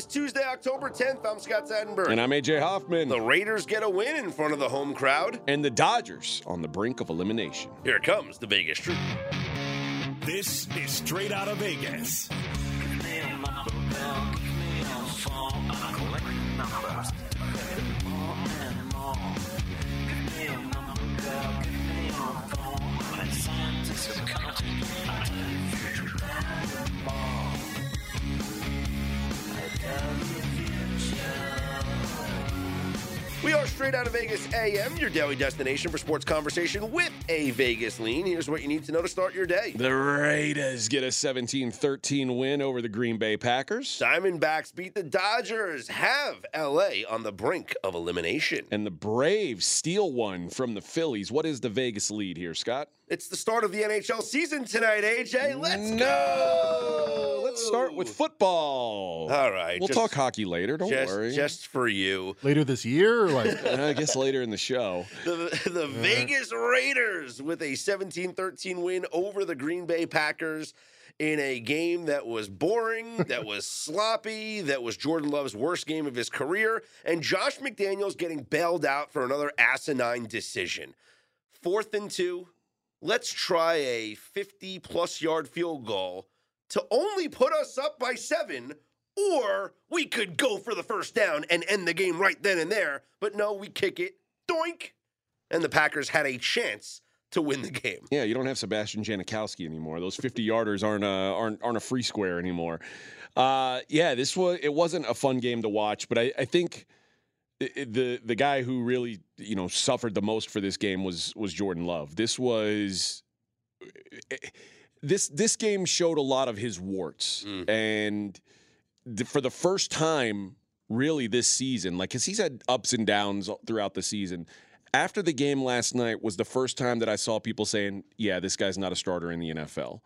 is Tuesday, October 10th. I'm Scott Seidenberg. And I'm AJ Hoffman. The Raiders get a win in front of the home crowd. And the Dodgers on the brink of elimination. Here comes the Vegas Truth. This is Straight Out of Vegas. We are Straight Out of Vegas AM, your daily destination for sports conversation with a Vegas lean. Here's what you need to know to start your day. The Raiders get a 17-13 win over the Green Bay Packers. Diamondbacks beat the Dodgers, have L.A. on the brink of elimination. And the Braves steal one from the Phillies. What is the Vegas lead here, Scott? It's the start of the NHL season tonight, AJ. Let's go! Let's start with football. All right. We'll talk hockey later. Don't worry. Just for you. Later this year? I guess later in the show. The Vegas Raiders with a 17-13 win over the Green Bay Packers in a game that was boring, that was sloppy, that was Jordan Love's worst game of his career, and Josh McDaniels getting bailed out for another asinine decision. 4th and 2. Let's try a 50-plus yard field goal to only put us up by 7, or we could go for the first down and end the game right then and there. But no, we kick it. Doink! And the Packers had a chance to win the game. Yeah, you don't have Sebastian Janikowski anymore. Those 50-yarders aren't a free square anymore. It wasn't a fun game to watch, but I think the guy who really, suffered the most for this game was Jordan Love. This game showed a lot of his warts. Mm. And for the first time really this season, because he's had ups and downs throughout the season, after the game last night was the first time that I saw people saying, yeah, this guy's not a starter in the NFL.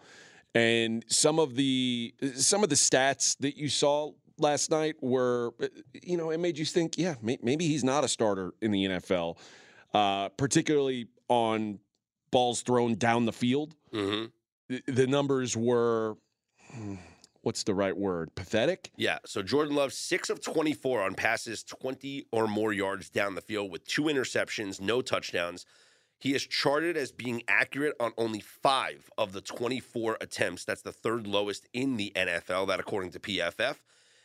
And some of the stats that you saw last night were, it made you think, yeah, maybe he's not a starter in the NFL, particularly on balls thrown down the field. Mm-hmm. The numbers were, what's the right word? Pathetic? Yeah. So Jordan Love, 6 of 24 on passes 20 or more yards down the field with 2 interceptions, no touchdowns. He is charted as being accurate on only 5 of the 24 attempts. That's the 3rd lowest in the NFL, that according to PFF.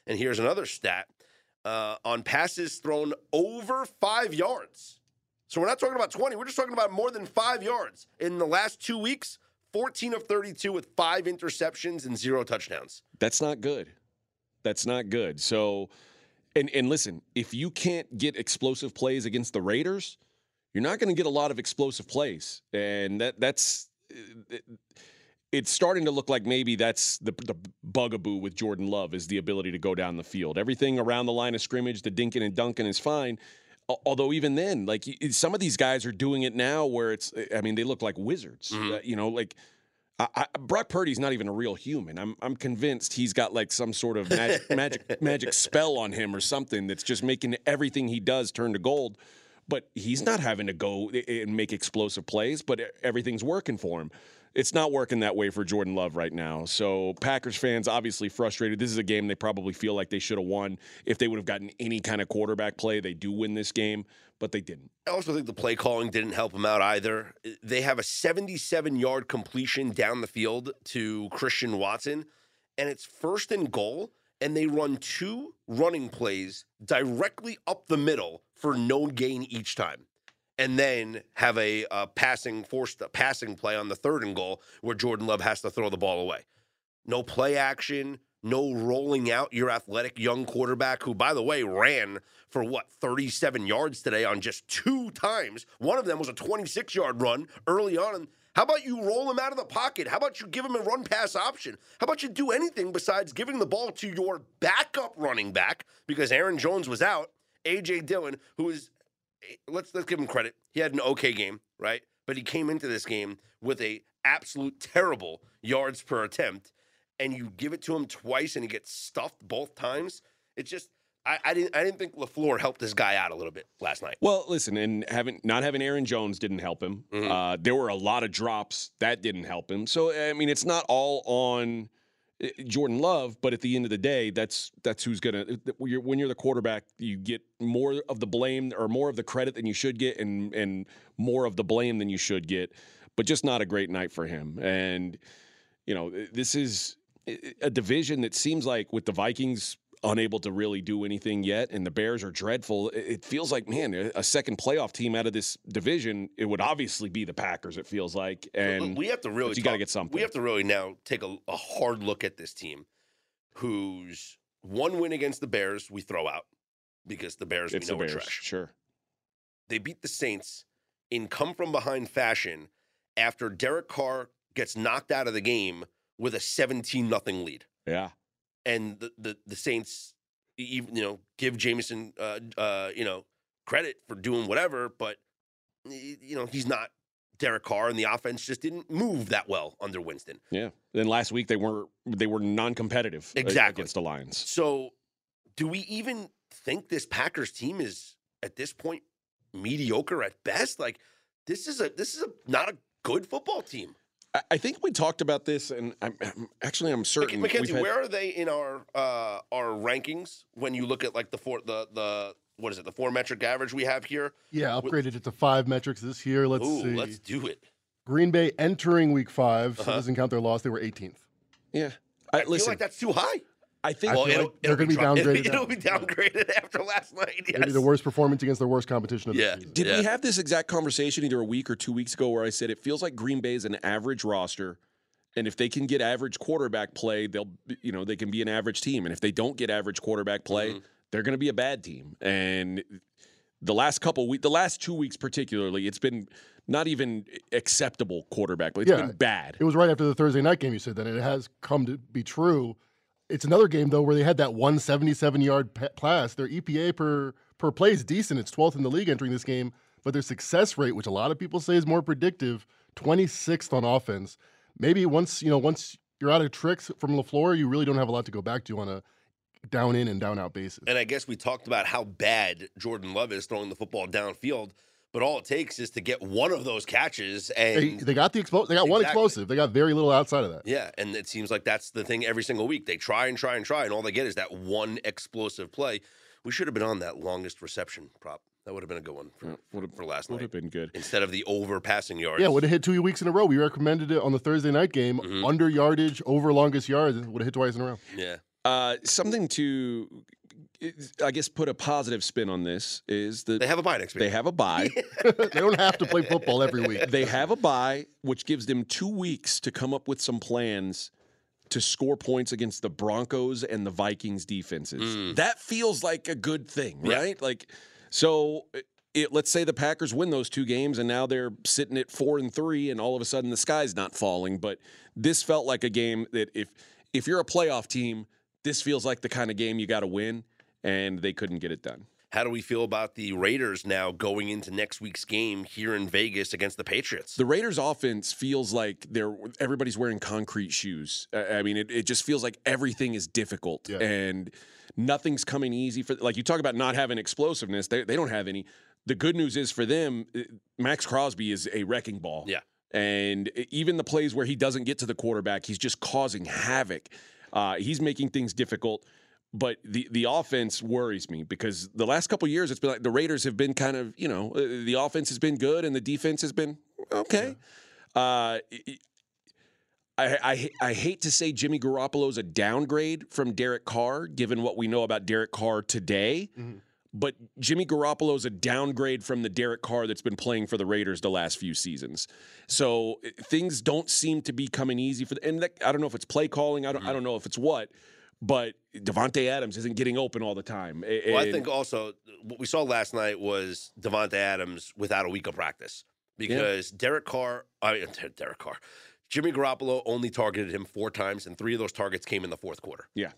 And here's another stat, on passes thrown over 5 yards. So we're not talking about 20. We're just talking about more than 5 yards. In the last 2 weeks, 14 of 32 with 5 interceptions and 0 touchdowns. That's not good. That's not good. So, and listen, if you can't get explosive plays against the Raiders, you're not going to get a lot of explosive plays. And that's... It's starting to look like maybe that's the bugaboo with Jordan Love, is the ability to go down the field. Everything around the line of scrimmage, the dinking and dunking is fine. Although even then, some of these guys are doing it now where they look like wizards. Mm-hmm. Brock Purdy's not even a real human. I'm convinced he's got some sort of magic spell on him or something that's just making everything he does turn to gold. But he's not having to go and make explosive plays, but everything's working for him. It's not working that way for Jordan Love right now. So Packers fans obviously frustrated. This is a game they probably feel like they should have won. If they would have gotten any kind of quarterback play, they do win this game, but they didn't. I also think the play calling didn't help them out either. They have a 77-yard completion down the field to Christian Watson, and it's 1st and goal, and they run 2 running plays directly up the middle for no gain each time. And then have a forced passing play on the 3rd and goal where Jordan Love has to throw the ball away. No play action, no rolling out your athletic young quarterback, who, by the way, ran for, 37 yards today on just 2 times. One of them was a 26-yard run early on. How about you roll him out of the pocket? How about you give him a run-pass option? How about you do anything besides giving the ball to your backup running back? Because Aaron Jones was out, A.J. Dillon, who is... Let's give him credit. He had an okay game, right? But he came into this game with a absolute terrible yards per attempt, and you give it to him twice, and he gets stuffed both times. It's just I didn't think LaFleur helped this guy out a little bit last night. Well, listen, and not having Aaron Jones didn't help him. Mm-hmm. There were a lot of drops that didn't help him. So it's not all on Jordan Love, but at the end of the day, that's who's going to, when you're the quarterback, you get more of the blame or more of the credit than you should get and more of the blame than you should get, but just not a great night for him. And, you know, this is a division that seems like with the Vikings unable to really do anything yet and the Bears are dreadful, it feels like, man, a second playoff team out of this division, it would obviously be the Packers, it feels like. And we have to really you got to get something. We have to really now take a hard look at this team whose one win against the Bears we throw out because the Bears we know are trash. Sure. They beat the Saints in come-from-behind fashion after Derek Carr gets knocked out of the game with a 17-0 lead. Yeah. And the Saints, even, you know, give Jameson, you know, credit for doing whatever, but, you know, he's not Derek Carr, and the offense just didn't move that well under Winston. Yeah. Then last week they were non-competitive against the Lions. So do we even think this Packers team is at this point mediocre at best? Like this is not a good football team. I think we talked about this, and I'm certain. Mackenzie, where are they in our rankings when you look at like the 4 metric average we have here? Yeah, upgraded it to 5 metrics this year. Let's see. Let's do it. Green Bay entering week 5, so it doesn't count their loss. They were 18th. Yeah, I feel like that's too high. I think they're going to be downgraded. It'll be downgraded after last night. Yes. Maybe the worst performance against their worst competition of the season. Did we have this exact conversation either a week or 2 weeks ago where I said it feels like Green Bay is an average roster, and if they can get average quarterback play, they can be an average team, and if they don't get average quarterback play, they're going to be a bad team. And the last 2 weeks particularly, it's been not even acceptable quarterback play. It's been bad. It was right after the Thursday night game you said that, and it has come to be true. It's another game, though, where they had that 177-yard pass. Their EPA per play is decent. It's 12th in the league entering this game. But their success rate, which a lot of people say is more predictive, 26th on offense. Maybe once you're out of tricks from LaFleur, you really don't have a lot to go back to on a down-in and down-out basis. And I guess we talked about how bad Jordan Love is throwing the football downfield. But all it takes is to get one of those catches, and they got one explosive. They got very little outside of that. Yeah, and it seems like that's the thing every single week. They try and try and try, and all they get is that one explosive play. We should have been on that longest reception prop. That would have been a good one for last night. Would have been good instead of the over passing yards. Yeah, would have hit 2 weeks in a row. We recommended it on the Thursday night game, under yardage, over longest yards. Would have hit twice in a row. Yeah, something to, I guess, put a positive spin on this is that they have a bye next week. They have a bye. They don't have to play football every week. They have a bye, which gives them 2 weeks to come up with some plans to score points against the Broncos and the Vikings defenses. That feels like a good thing, right? Yeah. Like, so let's say the Packers win those 2 games and now they're sitting at 4-3 and all of a sudden the sky's not falling. But this felt like a game that if you're a playoff team, this feels like the kind of game you got to win. And they couldn't get it done. How do we feel about the Raiders now going into next week's game here in Vegas against the Patriots? The Raiders' offense feels like everybody's wearing concrete shoes. I mean, it just feels like everything is difficult and nothing's coming easy. Like you talk about not having explosiveness, they don't have any. The good news is for them, Max Crosby is a wrecking ball. Yeah, and even the plays where he doesn't get to the quarterback, he's just causing havoc. He's making things difficult. But the offense worries me because the last couple of years, it's been like the Raiders have been kind of, you know, the offense has been good and the defense has been okay. Yeah. I hate to say Jimmy Garoppolo's a downgrade from Derek Carr, given what we know about Derek Carr today. But Jimmy Garoppolo's a downgrade from the Derek Carr that's been playing for the Raiders the last few seasons. So things don't seem to be coming easy for them. And I don't know if it's play calling. I don't know if it's what. But Devonta Adams isn't getting open all the time. Well, I think also what we saw last night was Devonta Adams without a week of practice because Jimmy Garoppolo only targeted him 4 times, and 3 of those targets came in the fourth quarter. Yeah.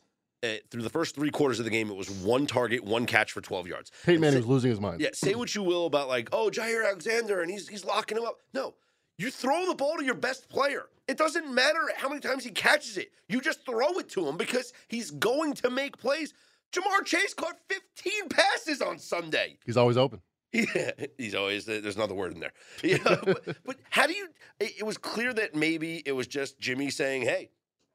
Through the first 3 quarters of the game, it was 1 target, 1 catch for 12 yards. Peyton Manning was losing his mind. Yeah, say what you will about like, oh, Jair Alexander, and he's locking him up. No. You throw the ball to your best player. It doesn't matter how many times he catches it. You just throw it to him because he's going to make plays. Jamar Chase caught 15 passes on Sunday. He's always open. Yeah, he's always – there's another word in there. Yeah, but how do you – it was clear that maybe it was just Jimmy saying, hey,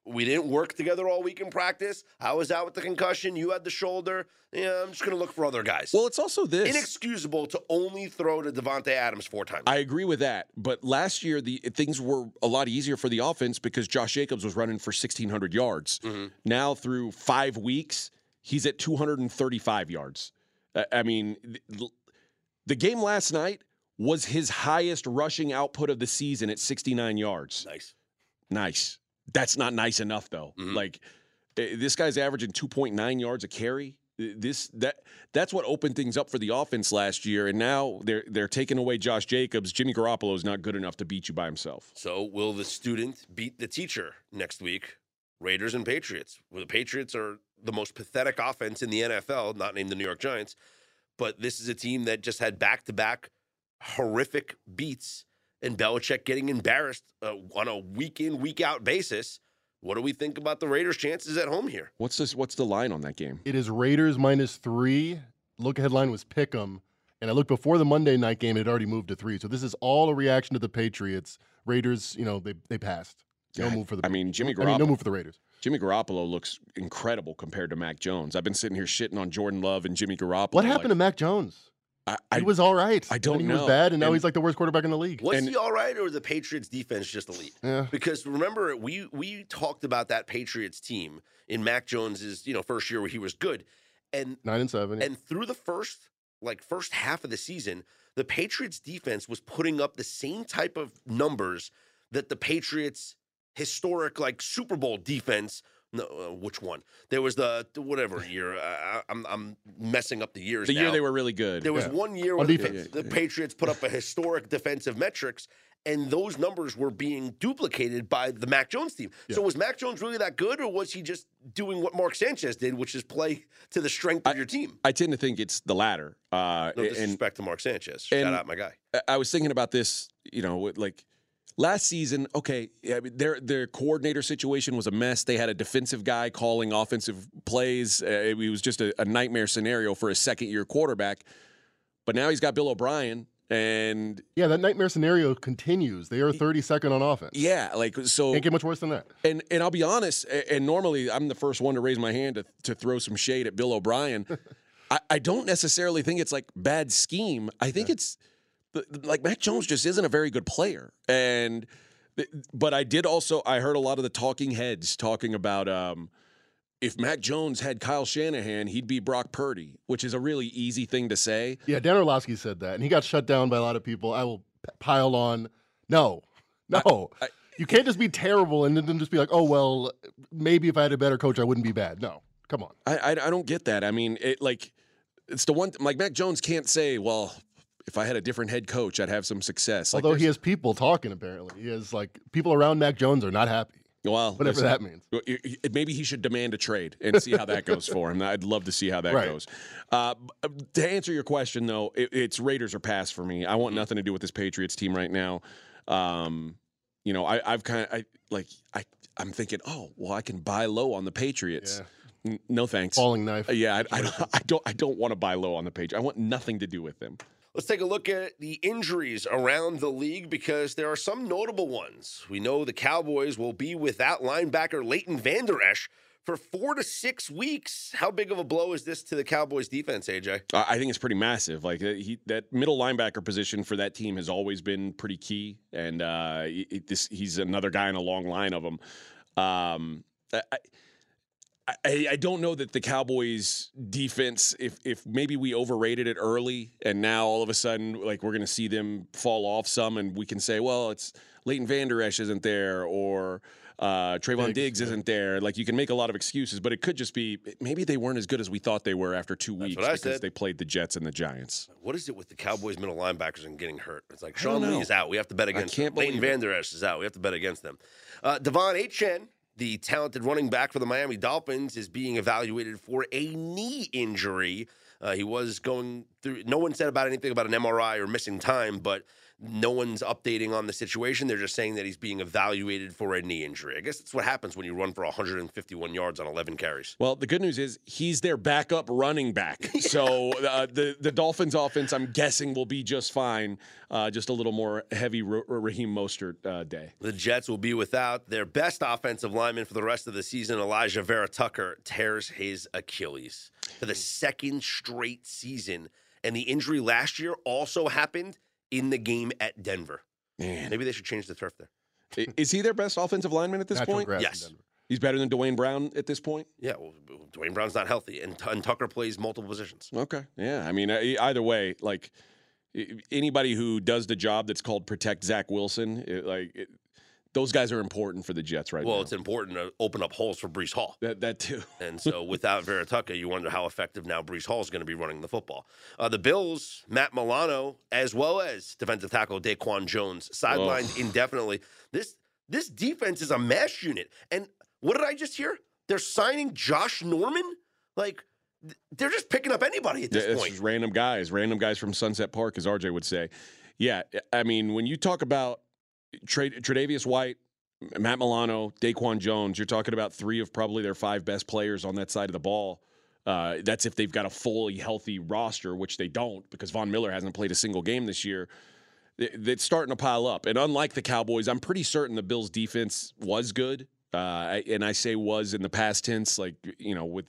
We didn't work together all week in practice. I was out with the concussion. You had the shoulder. Yeah, I'm just going to look for other guys. Well, it's also this. Inexcusable to only throw to Devonta Adams 4 times. I agree with that. But last year, the things were a lot easier for the offense because Josh Jacobs was running for 1,600 yards. Mm-hmm. Now through 5 weeks, he's at 235 yards. I mean, the game last night was his highest rushing output of the season at 69 yards. Nice. That's not nice enough, though. Mm-hmm. Like, this guy's averaging 2.9 yards a carry. That's what opened things up for the offense last year, and now they're taking away Josh Jacobs. Jimmy Garoppolo is not good enough to beat you by himself. So will the student beat the teacher next week? Raiders and Patriots. Well, the Patriots are the most pathetic offense in the NFL, not named the New York Giants, but this is a team that just had back-to-back horrific beats. And Belichick getting embarrassed on a week-in, week-out basis. What do we think about the Raiders' chances at home here? What's the line on that game? It is Raiders -3. Look-ahead line was Pick'em. And I looked before the Monday night game, it had already moved to 3. So this is all a reaction to the Patriots. Raiders, you know, they passed. No move for the Patriots. No move for the Raiders. Jimmy Garoppolo looks incredible compared to Mac Jones. I've been sitting here shitting on Jordan Love and Jimmy Garoppolo. What happened to Mac Jones? He was all right. I don't know. He was bad, and now he's like the worst quarterback in the league. Was he all right, or was the Patriots defense just elite? Yeah. Because remember, we talked about that Patriots team in Mac Jones's first year where he was good, and 9-7, and through the first half of the season, the Patriots defense was putting up the same type of numbers that the Patriots historic Super Bowl defense. No, which one? There was the whatever year. I'm messing up the years. The year they were really good. There was one year where the Patriots put up a historic defensive metrics, and those numbers were being duplicated by the Mac Jones team. Yeah. So was Mac Jones really that good, or was he just doing what Mark Sanchez did, which is play to the strength of your team? I tend to think it's the latter. No disrespect to Mark Sanchez. Shout out, my guy. I was thinking about this, last season, their coordinator situation was a mess. They had a defensive guy calling offensive plays. It was just a nightmare scenario for a second-year quarterback. But now he's got Bill O'Brien, and that nightmare scenario continues. They are 32nd on offense. Yeah, can't get much worse than that. And I'll be honest. And normally, I'm the first one to raise my hand to throw some shade at Bill O'Brien. I don't necessarily think it's bad scheme. I think it's. Mac Jones just isn't a very good player, but I heard a lot of the talking heads talking about if Mac Jones had Kyle Shanahan, he'd be Brock Purdy, which is a really easy thing to say. Yeah, Dan Orlovsky said that, and he got shut down by a lot of people. I will pile on, no. You can't just be terrible and then just be like, oh well, maybe if I had a better coach, I wouldn't be bad. No, come on. I don't get that. I mean, it's the one Mac Jones can't say, well, if I had a different head coach, I'd have some success. Although he has people talking, apparently. He has, people around Mac Jones are not happy. Well, whatever that means. Maybe he should demand a trade and see how that goes for him. I'd love to see how that goes. To answer your question, though, it's Raiders or pass for me. I want nothing to do with this Patriots team right now. I'm thinking, I can buy low on the Patriots. Yeah. No thanks. Falling knife. Yeah, I don't want to buy low on the Patriots. I want nothing to do with them. Let's take a look at the injuries around the league because there are some notable ones. We know the Cowboys will be without linebacker Leighton Vander Esch for 4 to 6 weeks. How big of a blow is this to the Cowboys defense, AJ? I think it's pretty massive. That middle linebacker position for that team has always been pretty key, and he's another guy in a long line of them. I don't know that the Cowboys defense, if maybe we overrated it early and now all of a sudden, we're going to see them fall off some and we can say, well, it's Leighton Vander Esch isn't there or Trayvon Diggs isn't there. You can make a lot of excuses, but it could just be maybe they weren't as good as we thought they were after 2 weeks because they played the Jets and the Giants. What is it with the Cowboys middle linebackers and getting hurt? It's like Sean Lee is out. We have to bet against them. Leighton Vander Esch is out. We have to bet against them. Devon Achane, the talented running back for the Miami Dolphins, is being evaluated for a knee injury. He was going through – no one said about anything about an MRI or missing time, but No one's updating on the situation. They're just saying that he's being evaluated for a knee injury. I guess that's what happens when you run for 151 yards on 11 carries. Well, the good news is he's their backup running back. Yeah. So the Dolphins offense, I'm guessing, will be just fine. Just a little more heavy Raheem Mostert day. The Jets will be without their best offensive lineman for the rest of the season. Elijah Vera Tucker tears his Achilles for the second straight season. And the injury last year also happened in the game at Denver. Man. Maybe they should change the turf there. Is he their best offensive lineman at this point? Yes. He's better than Dwayne Brown at this point? Yeah, well, Dwayne Brown's not healthy, and Tucker plays multiple positions. Okay, yeah. I mean, either way, like, anybody who does the job that's called protect Zach Wilson, those guys are important for the Jets right now. Well, it's important to open up holes for Breece Hall. That too. And so without Vera Tucker, you wonder how effective now Breece Hall is going to be running the football. The Bills, Matt Milano, as well as defensive tackle Daquan Jones, sidelined indefinitely. This defense is a mash unit. And what did I just hear? They're signing Josh Norman? Like, they're just picking up anybody at this point. It's random guys from Sunset Park, as RJ would say. Yeah, I mean, when you talk about Tre'Davious White, Matt Milano, Daquan Jones, you're talking about three of probably their five best players on that side of the ball. That's if they've got a fully healthy roster, which they don't, because Von Miller hasn't played a single game this year. It's starting to pile up. And unlike the Cowboys, I'm pretty certain the Bills' defense was good. And I say was in the past tense, like, you know, with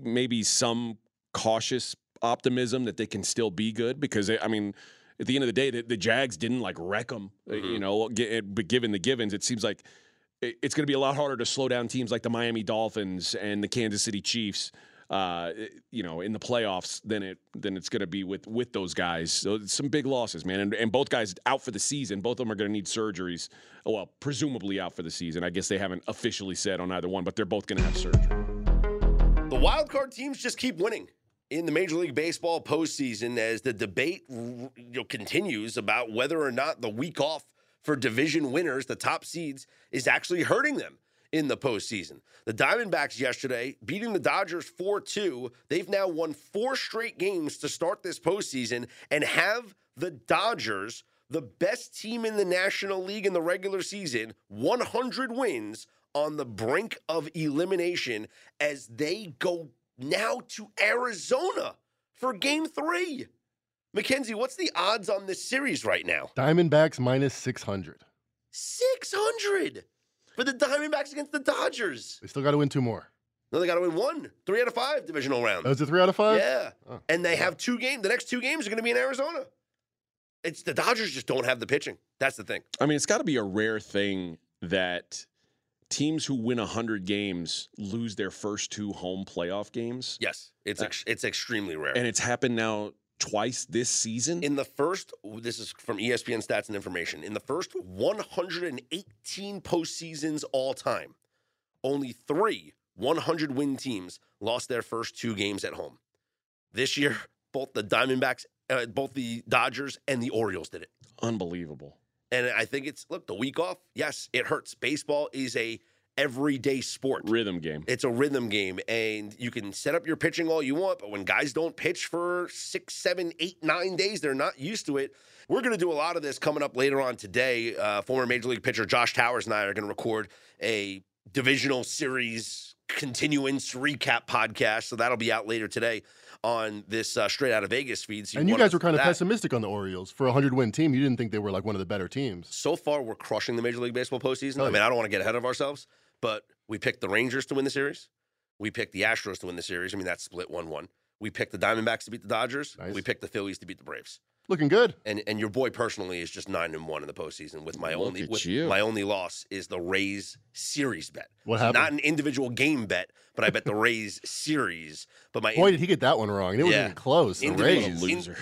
maybe some cautious optimism that they can still be good, because, I mean, at the end of the day, the Jags didn't like wreck them, you know, but given the givens, it seems like it's going to be a lot harder to slow down teams like the Miami Dolphins and the Kansas City Chiefs, you know, in the playoffs than it's going to be with those guys. So it's some big losses, man. And both guys out for the season. Both of them are going to need surgeries. Well, presumably out for the season. I guess they haven't officially said on either one, but they're both going to have surgery. The wild card teams just keep winning in the Major League Baseball postseason, as the debate continues about whether or not the week off for division winners, the top seeds, is actually hurting them in the postseason. The Diamondbacks yesterday beating the Dodgers 4-2. They've now won four straight games to start this postseason and have the Dodgers, the best team in the National League in the regular season, 100 wins, on the brink of elimination as they go now to Arizona for game 3. Mackenzie, what's the odds on this series right now? Diamondbacks minus 600. 600 for the Diamondbacks against the Dodgers. They still got to win two more. No, they got to win one. 3 out of 5 divisional round. Oh, is it 3 out of 5? Yeah. Oh. And they have two games. The next two games are going to be in Arizona. It's the Dodgers just don't have the pitching. That's the thing. I mean, it's got to be a rare thing that teams who win 100 games lose their first two home playoff games. Yes, it's extremely rare. And it's happened now twice this season. This is from ESPN Stats and Information. In the first 118 postseasons all time, only 3 100-win teams lost their first two games at home. This year, both the Dodgers and the Orioles did it. Unbelievable. And I think the week off, yes, it hurts. Baseball is a everyday sport. Rhythm game. It's a rhythm game, and you can set up your pitching all you want, but when guys don't pitch for 6, 7, 8, 9 days, they're not used to it. We're going to do a lot of this coming up later on today. Former Major League pitcher Josh Towers and I are going to record a divisional series continuance recap podcast, so that'll be out later today on this Straight Out of Vegas feed. So you guys were kind of pessimistic on the Orioles for a 100-win team. You didn't think they were like one of the better teams. So far, we're crushing the Major League Baseball postseason. I mean, I don't want to get ahead of ourselves, but we picked the Rangers to win the series. We picked the Astros to win the series. I mean, that split 1-1. We picked the Diamondbacks to beat the Dodgers. Nice. We picked the Phillies to beat the Braves. Looking good. And your boy personally is just 9-1 in the postseason with my only loss is the Rays series bet. What happened? Not an individual game bet, but I bet the Rays series. But my did he get that one wrong? And it wasn't even close. The Rays loser.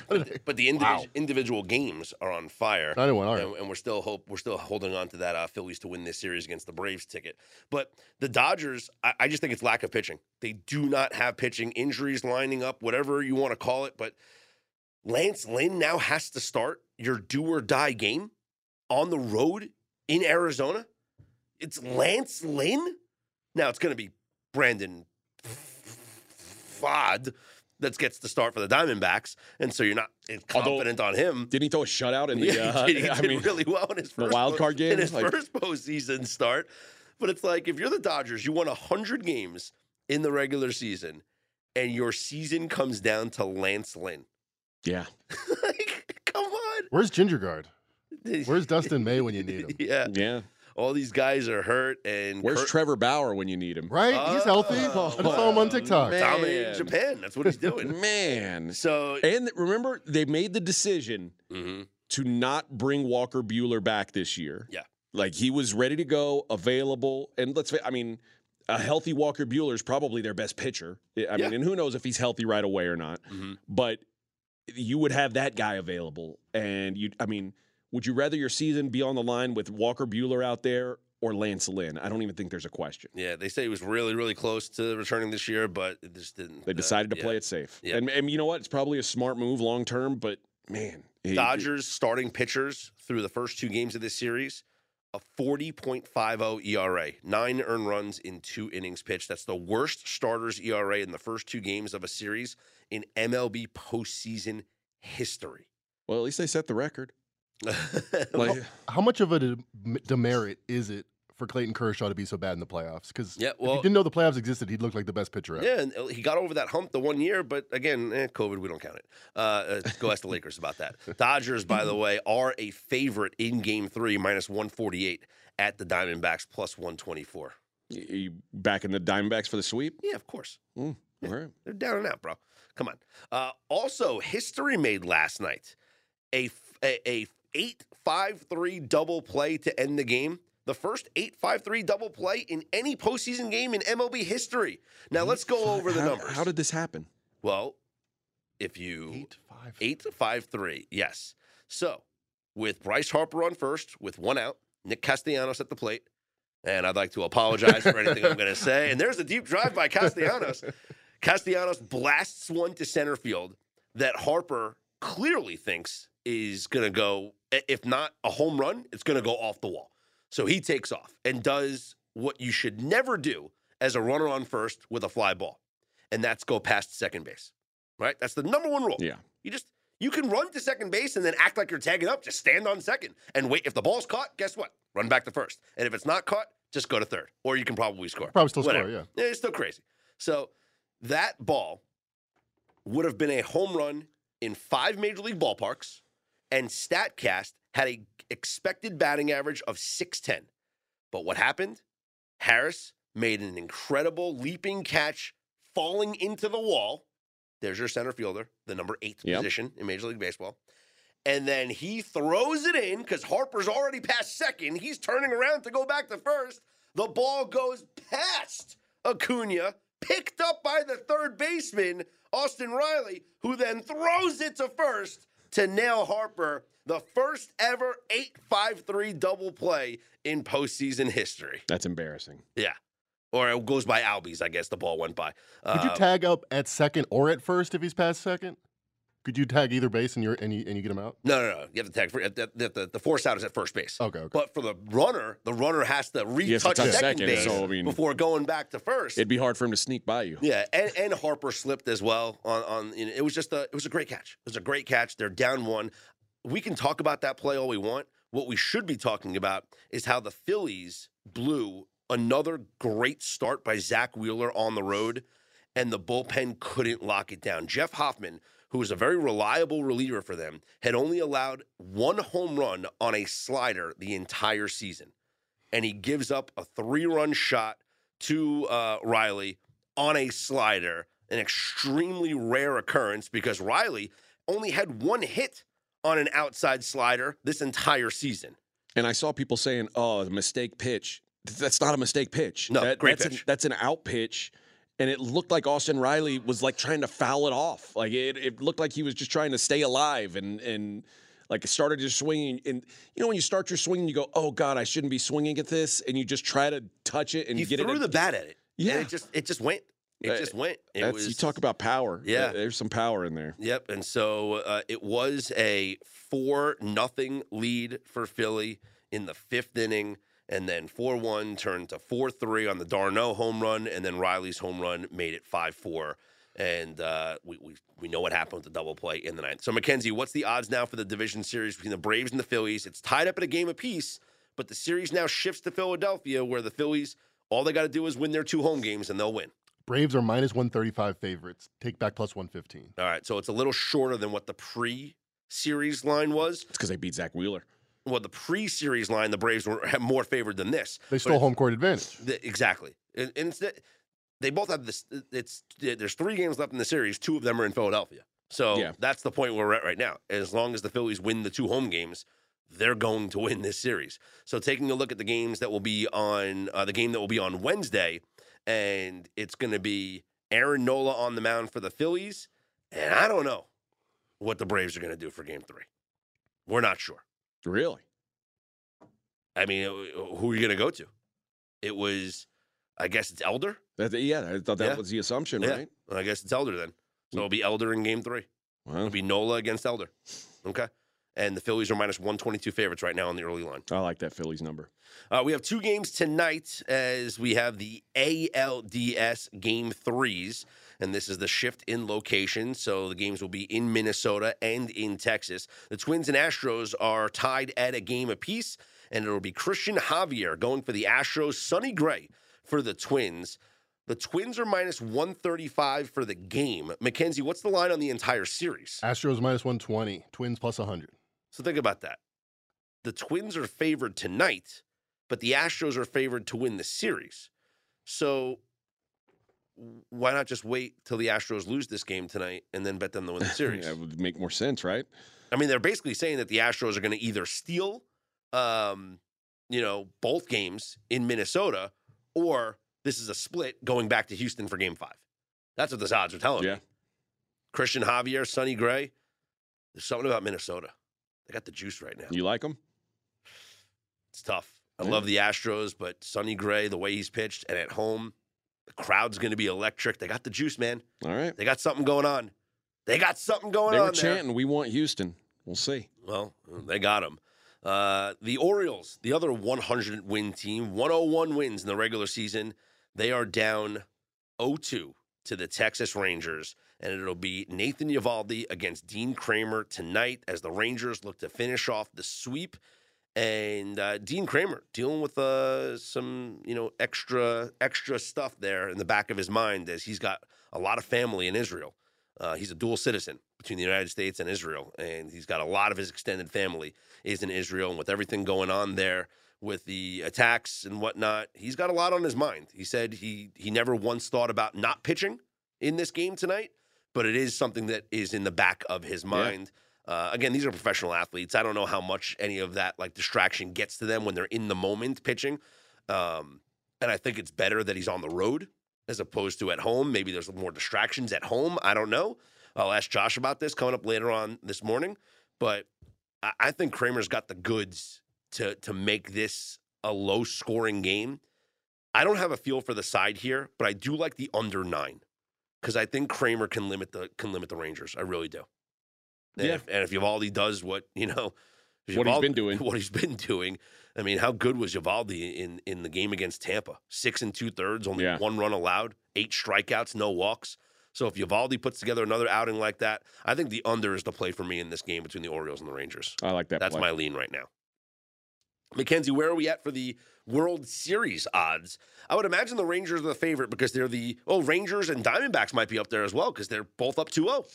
Individual games are on fire. I didn't want, all right. And we're still holding on to that Phillies to win this series against the Braves ticket. But the Dodgers, I just think it's lack of pitching. They do not have pitching, injuries lining up, whatever you want to call it, but Lance Lynn now has to start your do-or-die game on the road in Arizona. It's Lance Lynn? Now, it's going to be Brandon Fodd that gets the start for the Diamondbacks, and so you're not confident on him. Didn't he throw a shutout in the? He did really well in his first wild card game in his first postseason start. But it's like, if you're the Dodgers, you won 100 games in the regular season, and your season comes down to Lance Lynn. Yeah, like, come on. Where's Gingergard? Where's Dustin May when you need him? Yeah. All these guys are hurt, and where's Trevor Bauer when you need him? Right, he's healthy. I follow him on TikTok. Dominating Japan. That's what he's doing, man. So, and remember, they made the decision to not bring Walker Buehler back this year. Yeah, like he was ready to go, available, and I mean, a healthy Walker Buehler is probably their best pitcher. I mean, and who knows if he's healthy right away or not? But you would have that guy available, and would you rather your season be on the line with Walker Buehler out there or Lance Lynn? I don't even think there's a question. Yeah, they say he was really, really close to returning this year, but it just didn't. They decided to play it safe. Yeah. And you know what? It's probably a smart move long term, but, man. Dodgers starting pitchers through the first two games of this series, a 40.50 ERA, 9 earned runs in 2 innings pitched. That's the worst starters ERA in the first two games of a series in MLB postseason history. Well, at least they set the record. How much of a demerit is it for Clayton Kershaw to be so bad in the playoffs? Because if he didn't know the playoffs existed, he'd look like the best pitcher ever. Yeah, and he got over that hump the one year, but again, COVID, we don't count it. Go ask the Lakers about that. Dodgers, by the way, are a favorite in Game 3, -148 at the Diamondbacks, +124. You backing the Diamondbacks for the sweep? Yeah, of course. All right. They're down and out, bro. Come on. Also, history made last night. A 8-5-3 double play to end the game. The first 8-5-3 double play in any postseason game in MLB history. Now let's go over the numbers. How did this happen? Well, if you 8-5-3, yes. So with Bryce Harper on first, with one out, Nick Castellanos at the plate, and I'd like to apologize for anything I'm going to say. And there's a deep drive by Castellanos. Castellanos blasts one to center field that Harper clearly thinks is going to go. If not a home run, it's going to go off the wall. So he takes off and does what you should never do as a runner on first with a fly ball, and that's go past second base, right? That's the number one rule. Yeah. You can run to second base and then act like you're tagging up. Just stand on second and wait. If the ball's caught, guess what? Run back to first. And if it's not caught, just go to third, or you can probably score. Probably still score, yeah. It's still crazy. So that ball would have been a home run in 5 major league ballparks, and StatCast had an expected batting average of .610. But what happened? Harris made an incredible leaping catch, falling into the wall. There's your center fielder, the number 8 position in Major League Baseball. And then he throws it in because Harper's already past second. He's turning around to go back to first. The ball goes past Acuna, picked up by the third baseman, Austin Riley, who then throws it to first to nail Harper, the first ever 8-5-3 double play in postseason history. That's embarrassing. Yeah. Or it goes by Albies, I guess the ball went by. Could you tag up at second or at first if he's past second? Could you tag either base and you get him out? No. You have to tag. The force out is at first base. Okay. But for the runner has to retouch second base before going back to first. It'd be hard for him to sneak by you. Yeah, and Harper slipped as well. It was just it was a great catch. It was a great catch. They're down 1. We can talk about that play all we want. What we should be talking about is how the Phillies blew another great start by Zach Wheeler on the road, and the bullpen couldn't lock it down. Jeff Hoffman, who was a very reliable reliever for them, had only allowed 1 home run on a slider the entire season. And he gives up a 3-run shot to Riley on a slider, an extremely rare occurrence because Riley only had 1 hit on an outside slider this entire season. And I saw people saying, oh, mistake pitch. That's not a mistake pitch. No, great pitch. That's an out pitch. And it looked like Austin Riley was like trying to foul it off. Like it looked like he was just trying to stay alive and like started just swinging. And you know, when you start your swing and you go, oh God, I shouldn't be swinging at this. And you just try to touch it and get it. He threw the bat at it. Yeah. And it just went. It just went. You talk about power. Yeah. There's some power in there. Yep. And so it was a 4-0 lead for Philly in the 5th inning. And then 4-1 turned to 4-3 on the D'Arnaud home run, and then Riley's home run made it 5-4. And we know what happened with the double play in the ninth. So, Mackenzie, what's the odds now for the division series between the Braves and the Phillies? It's tied up at a game apiece, but the series now shifts to Philadelphia, where the Phillies, all they got to do is win their two home games, and they'll win. Braves are minus 135 favorites. Take back plus 115. All right, so it's a little shorter than what the pre-series line was. It's because they beat Zach Wheeler. Well, the pre-series line, the Braves were more favored than this. They stole home court advantage. Exactly. And it's the, they both have this. There's three games left in the series. Two of them are in Philadelphia. So yeah, that's the point we're at right now. As long as the Phillies win the two home games, they're going to win this series. So taking a look at the games that will be on the game that will be on Wednesday, and it's going to be Aaron Nola on the mound for the Phillies. And I don't know what the Braves are going to do for game three. We're not sure. Really? I mean, who are you going to go to? It was, I guess it's Elder. I thought that was the assumption, right? Well, I guess it's Elder then. So it'll be Elder in game three. Wow. It'll be Nola against Elder. Okay. And the Phillies are minus 122 favorites right now on the early line. I like that Phillies number. We have two games tonight as we have the ALDS game threes. And this is the shift in location. So the games will be in Minnesota and in Texas. The Twins and Astros are tied at a game apiece. And it'll be Christian Javier going for the Astros, Sonny Gray for the Twins. The Twins are minus 135 for the game. Mackenzie, what's the line on the entire series? Astros minus 120, Twins plus 100. So think about that. The Twins are favored tonight, but the Astros are favored to win the series. So why not just wait till the Astros lose this game tonight and then bet them to win the series? That would make more sense, right? I mean, they're basically saying that the Astros are going to either steal, both games in Minnesota, or this is a split going back to Houston for game 5. That's what the odds are telling me. Christian Javier, Sonny Gray. There's something about Minnesota. They got the juice right now. You like them? It's tough. I love the Astros, but Sonny Gray, the way he's pitched, and at home, the crowd's going to be electric. They got the juice, man. All right. They got something going on. They were chanting, we want Houston. We'll see. Well, they got them. The Orioles, the other 100-win team, 101 wins in the regular season. They are down 0-2 to the Texas Rangers, and it'll be Nathan Eovaldi against Dean Kramer tonight as the Rangers look to finish off the sweep. And Dean Kramer dealing with some extra stuff there in the back of his mind, as he's got a lot of family in Israel. He's a dual citizen between the United States and Israel, and he's got a lot of his extended family is in Israel. And with everything going on there with the attacks and whatnot, he's got a lot on his mind. He said he never once thought about not pitching in this game tonight, but it is something that is in the back of his mind. Yeah. Again, these are professional athletes. I don't know how much any of that distraction gets to them when they're in the moment pitching. And I think it's better that he's on the road as opposed to at home. Maybe there's more distractions at home. I don't know. I'll ask Josh about this coming up later on this morning. But I think Kramer's got the goods to make this a low-scoring game. I don't have a feel for the side here, but I do like the under 9 because I think Kramer can limit the Rangers. I really do. And if Eovaldi does what he's been doing. I mean, how good was Eovaldi in the game against Tampa? 6 2/3, only 1 run allowed, 8 strikeouts, no walks. So if Eovaldi puts together another outing like that, I think the under is the play for me in this game between the Orioles and the Rangers. I like that. That's my lean right now. Mackenzie, where are we at for the World Series odds? I would imagine the Rangers are the favorite because they're Rangers and Diamondbacks might be up there as well because they're both up 2-0.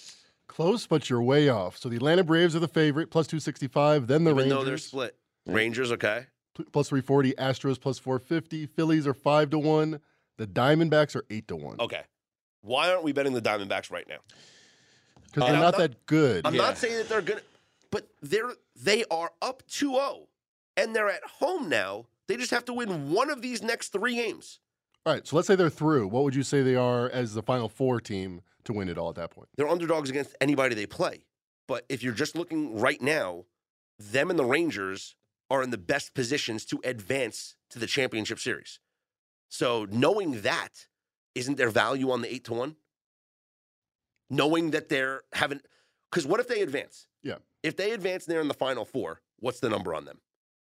Close, but you're way off. So the Atlanta Braves are the favorite, plus 265. Then the Rangers. Even though they're split. Yeah. Rangers, okay. Plus 340. Astros, plus 450. Phillies are 5-1. The Diamondbacks are 8-1. Okay. Why aren't we betting the Diamondbacks right now? Because they're not that good. I'm not saying that they're good, but they are up 2-0, and they're at home now. They just have to win one of these next 3 games. All right, so let's say they're through. What would you say they are as the Final Four team to win it all at that point? They're underdogs against anybody they play. But if you're just looking right now, them and the Rangers are in the best positions to advance to the championship series. So knowing that, isn't there value on the 8-1? Knowing that they're having, because what if they advance? Yeah. If they advance and they're in the Final Four, what's the number on them?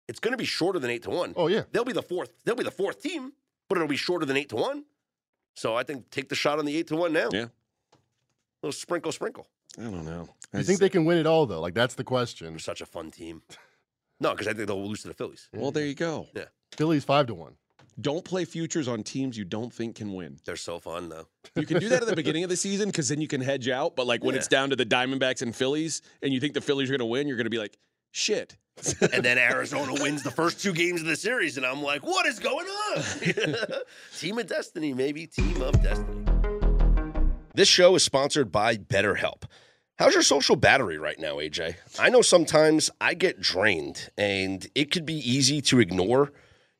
It's going to be shorter than 8-1. Oh yeah. They'll be the fourth team, but it'll be shorter than 8-1. So I think take the shot on the 8-1 now. Yeah. little sprinkle. I don't know. I think they can win it all, though. Like, that's the question. They're such a fun team. No, because I think they'll lose to the Phillies. Well, there you go. Yeah. Phillies 5-1. Don't play futures on teams you don't think can win. They're so fun, though. You can do that at the beginning of the season because then you can hedge out. But, like, when it's down to the Diamondbacks and Phillies and you think the Phillies are going to win, you're going to be like, shit. And then Arizona wins the first two games of the series, and I'm like, what is going on? Team of destiny, maybe. Team of destiny. This show is sponsored by BetterHelp. How's your social battery right now, AJ? I know sometimes I get drained, and it could be easy to ignore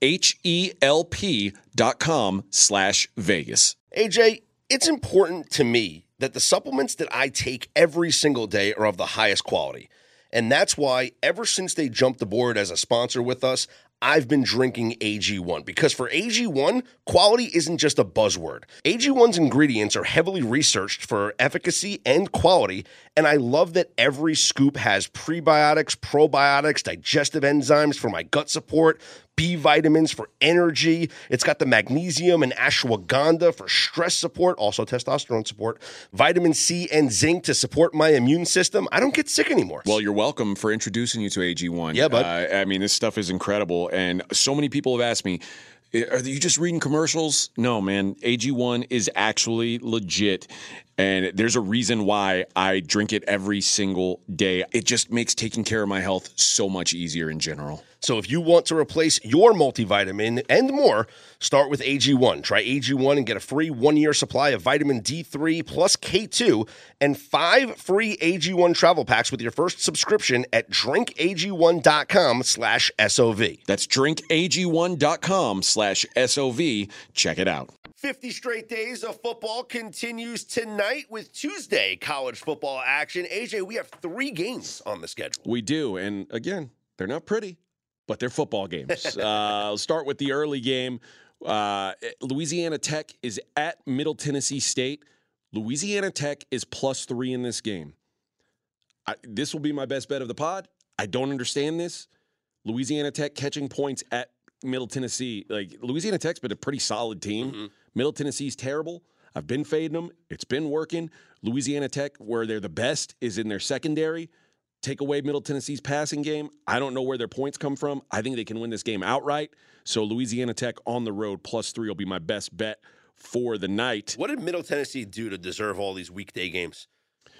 HELP.com/Vegas. AJ, it's important to me that the supplements that I take every single day are of the highest quality. And that's why ever since they jumped the board as a sponsor with us, I've been drinking AG1, because for AG1, quality isn't just a buzzword. AG1's ingredients are heavily researched for efficacy and quality, and I love that every scoop has prebiotics, probiotics, digestive enzymes for my gut support, B vitamins for energy. It's got the magnesium and ashwagandha for stress support, also testosterone support, vitamin C and zinc to support my immune system. I don't get sick anymore. Well, you're welcome for introducing you to AG1. Yeah, bud. I mean, this stuff is incredible. And so many people have asked me, are you just reading commercials? No, man. AG1 is actually legit. And there's a reason why I drink it every single day. It just makes taking care of my health so much easier in general. So if you want to replace your multivitamin and more, start with AG1. Try AG1 and get a free 1-year supply of vitamin D3 plus K2 and 5 free AG1 travel packs with your first subscription at drinkag1.com/SOV. That's drinkag1.com/SOV. Check it out. 50 straight days of football continues tonight with Tuesday college football action. AJ, we have 3 games on the schedule. We do, and again, they're not pretty, but they're football games. I'll start with the early game. Louisiana Tech is at Middle Tennessee State. Louisiana Tech is +3 in this game. This will be my best bet of the pod. I don't understand this. Louisiana Tech catching points at Middle Tennessee. Like, Louisiana Tech's been a pretty solid team. Mm-hmm. Middle Tennessee's terrible. I've been fading them. It's been working. Louisiana Tech, where they're the best, is in their secondary. Take away Middle Tennessee's passing game. I don't know where their points come from. I think they can win this game outright. So Louisiana Tech on the road +3 will be my best bet for the night. What did Middle Tennessee do to deserve all these weekday games?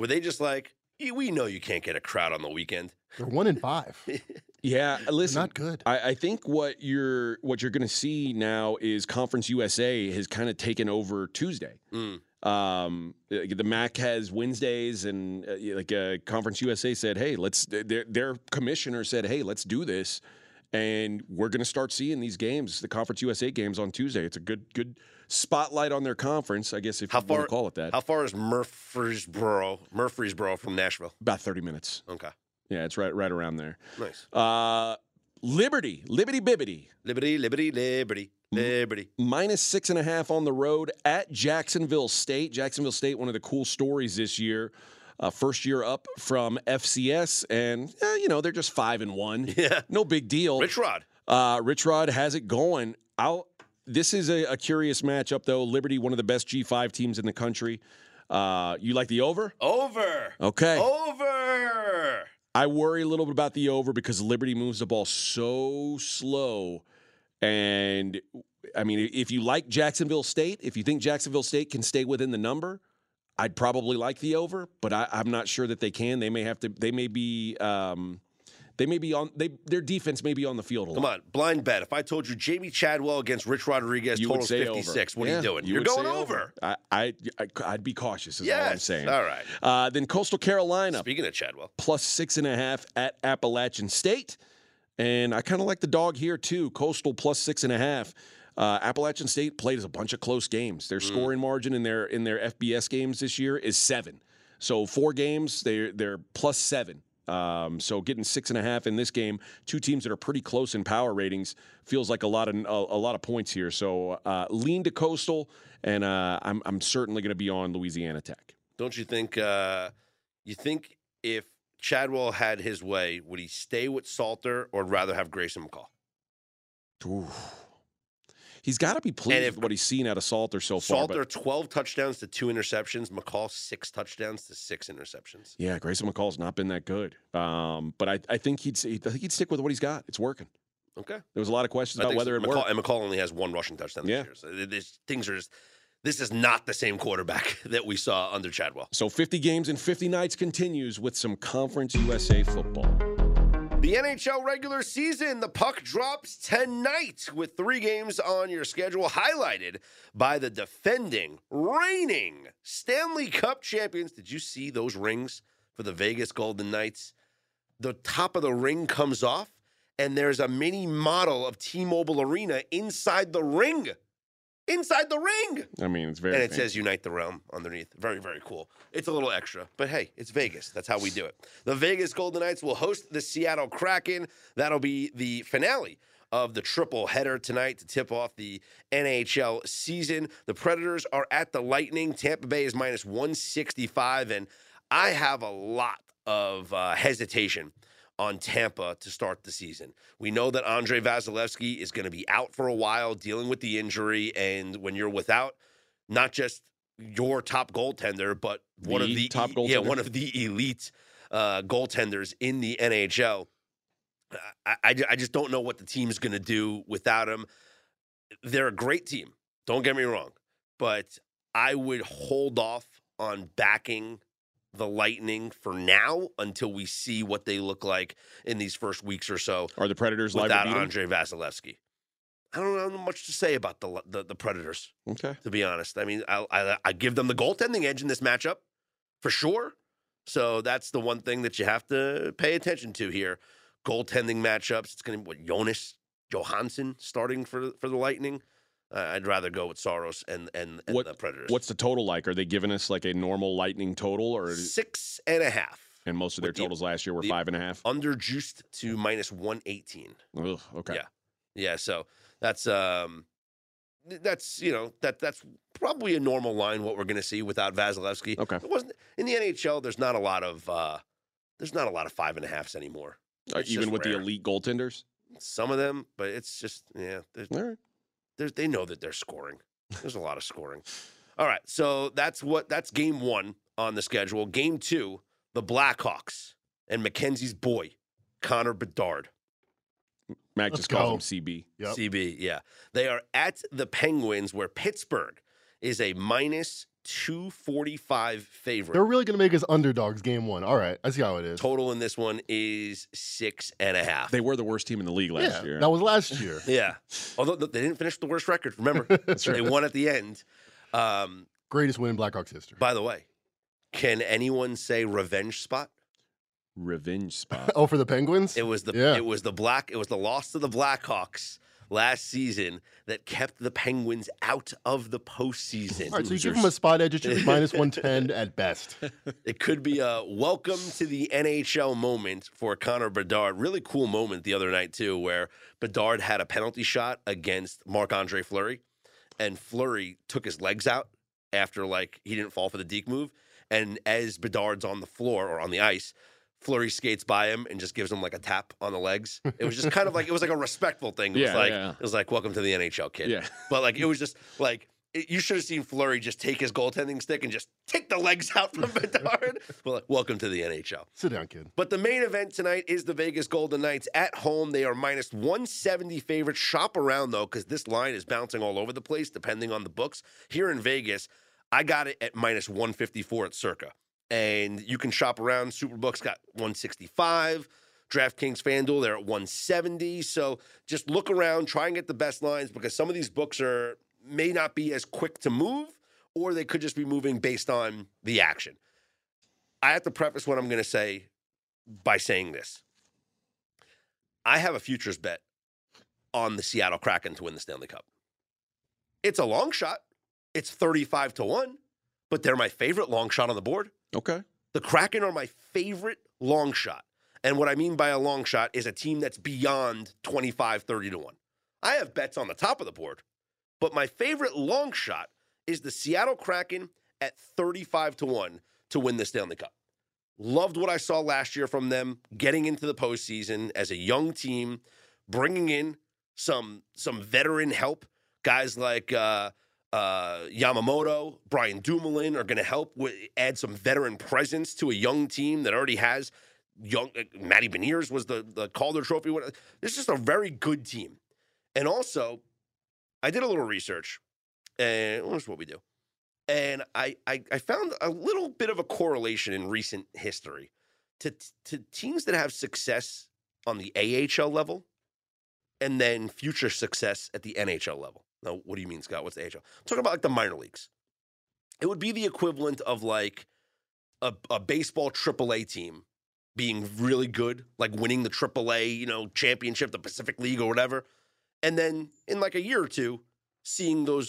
Were they just like, we know you can't get a crowd on the weekend? They're 1-5. Yeah, listen. Not good. I think what you're going to see now is Conference USA has kind of taken over Tuesday. Mm. The MAC has Wednesdays, and Conference USA said, hey, their commissioner said, hey, let's do this. And we're going to start seeing these games, the Conference USA games on Tuesday. It's a good spotlight on their conference, I guess, if you want to call it that. How far is Murfreesboro from Nashville? About 30 minutes. Okay. Yeah, it's right around there. Nice. Liberty. -6.5 on the road at Jacksonville State. Jacksonville State, one of the cool stories this year. First year up from FCS, and, they're just 5-1. Yeah. No big deal. Rich Rod has it going. This is a curious matchup, though. Liberty, one of the best G5 teams in the country. You like the over? Over. Okay. Over. I worry a little bit about the over because Liberty moves the ball so slow. And, I mean, if you like Jacksonville State, if you think Jacksonville State can stay within the number, I'd probably like the over, but I'm not sure that they can. They may have to. They may be They may be on their defense may be on the field a lot. Come on, blind bet. If I told you Jamie Chadwell against Rich Rodriguez total 56, what are you doing? You're going over. I'd be cautious is all I'm saying. All right. Then Coastal Carolina. Speaking of Chadwell. Plus 6.5 at Appalachian State. And I kind of like the dog here too. Coastal plus 6.5. Appalachian State plays a bunch of close games. Their scoring margin in their FBS games this year is 7. So 4 games, they're plus 7. So getting 6.5 in this game, two teams that are pretty close in power ratings, feels like a lot of points here. So lean to Coastal, and I'm certainly going to be on Louisiana Tech. Don't you think? You think if Chadwell had his way, would he stay with Salter or rather have Grayson McCall? Ooh. He's got to be pleased with what he's seen out of Salter so far. Salter, 12 touchdowns to 2 interceptions. McCall, 6 touchdowns to 6 interceptions. Yeah, Grayson McCall's not been that good. But I think he'd stick with what he's got. It's working. Okay. There was a lot of questions about whether it worked. And McCall only has 1 rushing touchdown this year. So this is not the same quarterback that we saw under Chadwell. So 50 games and 50 nights continues with some Conference USA football. The NHL regular season, the puck drops tonight with 3 games on your schedule, highlighted by the defending, reigning Stanley Cup champions. Did you see those rings for the Vegas Golden Knights? The top of the ring comes off, and there's a mini model of T-Mobile Arena inside the ring. Inside the ring! I mean, it's very And it says Unite the Realm underneath. Very, very cool. It's a little extra, but hey, it's Vegas. That's how we do it. The Vegas Golden Knights will host the Seattle Kraken. That'll be the finale of the triple header tonight to tip off the NHL season. The Predators are at the Lightning. Tampa Bay is minus 165, and I have a lot of hesitation on Tampa to start the season. We know that Andre Vasilevsky is going to be out for a while dealing with the injury, and when you're without not just your top goaltender, but one of the elite goaltenders in the NHL, I just don't know what the team's going to do without him. They're a great team, don't get me wrong, but I would hold off on backing the Lightning for now until we see what they look like in these first weeks or so. Are the Predators live without Andre Vasilevsky? I don't know much to say about the Predators. Okay, to be honest, I mean, I give them the goaltending edge in this matchup for sure. So that's the one thing that you have to pay attention to here: goaltending matchups. It's going to be Jonas Johansson starting for the Lightning. I'd rather go with Soros and the Predators. What's the total like? Are they giving us like a normal Lightning total or 6.5? And most of their totals last year were 5.5. Underjuiced to minus 118. Ugh, okay. Yeah. So that's probably a normal line. What we're going to see without Vasilevsky. Okay. It wasn't in the NHL. There's not a lot of 5.5s anymore. Even with rare. The elite goaltenders. Some of them, but it's just all right. They know that they're scoring. There's a lot of scoring. All right, so that's game 1 on the schedule. Game 2, the Blackhawks and Mackenzie's boy, Connor Bedard. Mac just calls him CB. Yep. CB, yeah. They are at the Penguins, where Pittsburgh is a minus 245 favorite. They're really going to make us underdogs game 1. All right, I see how it is. Total in this one is 6.5. They were the worst team in the league last year. That was last year. Yeah. Although they didn't finish the worst record, remember. That's right. They won at the end. Greatest win in Blackhawks history. By the way, can anyone say revenge spot? Revenge spot. Oh, for the Penguins? It was the loss to the Blackhawks last season that kept the Penguins out of the postseason. All right, so you give them a spot edge at minus 110 at best. It could be a welcome to the NHL moment for Connor Bedard. Really cool moment the other night, too, where Bedard had a penalty shot against Marc-Andre Fleury, and Fleury took his legs out after, he didn't fall for the deke move. And as Bedard's on the floor or on the ice, Fleury skates by him and just gives him a tap on the legs. It was just kind of it was a respectful thing. It was like, welcome to the NHL, kid. Yeah. But it was just you should have seen Fleury just take his goaltending stick and just take the legs out from Bedard. But welcome to the NHL. Sit down, kid. But the main event tonight is the Vegas Golden Knights at home. They are minus 170 favorites. Shop around though, because this line is bouncing all over the place depending on the books. Here in Vegas, I got it at minus 154 at Circa. And you can shop around. Superbook's got 165. DraftKings FanDuel, they're at 170. So just look around, try and get the best lines, because some of these books are may not be as quick to move, or they could just be moving based on the action. I have to preface what I'm going to say by saying this. I have a futures bet on the Seattle Kraken to win the Stanley Cup. It's a long shot. It's 35-1, but they're my favorite long shot on the board. Okay. The Kraken are my favorite long shot. And what I mean by a long shot is a team that's beyond 25-30-1. I have bets on the top of the board, but my favorite long shot is the Seattle Kraken at 35-1 to win the Stanley Cup. Loved what I saw last year from them getting into the postseason as a young team, bringing in some veteran help. Guys like Yamamoto, Brian Dumoulin are going to help add some veteran presence to a young team that already has young. Matty Beniers was the Calder Trophy winner. It's just a very good team. And also, I did a little research, and well, that's what we do. And I found a little bit of a correlation in recent history to teams that have success on the AHL level and then future success at the NHL level. Now, what do you mean, Scott? What's the AHL? I'm talking about like the minor leagues. It would be the equivalent of like a baseball AAA team being really good, like winning the AAA, championship, the Pacific League or whatever. And then in like a year or two, seeing the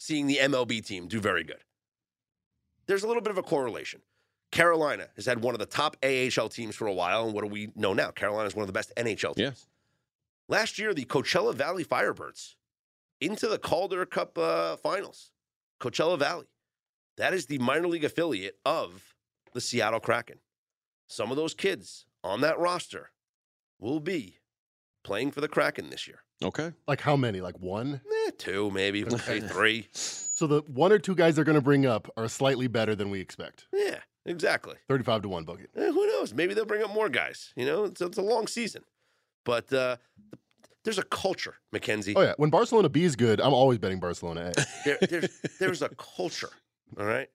MLB team do very good. There's a little bit of a correlation. Carolina has had one of the top AHL teams for a while. And what do we know now? Carolina is one of the best NHL teams. Yeah. Last year, the Coachella Valley Firebirds into the Calder Cup finals. Coachella Valley. That is the minor league affiliate of the Seattle Kraken. Some of those kids on that roster will be playing for the Kraken this year. Okay. Like how many? Like one? Two, maybe. Okay. Three. So the one or two guys they're going to bring up are slightly better than we expect. Yeah, exactly. 35-1 bucket. Who knows? Maybe they'll bring up more guys. It's a long season. But there's a culture, Mackenzie. Oh, yeah. When Barcelona B is good, I'm always betting Barcelona A. there's a culture, all right?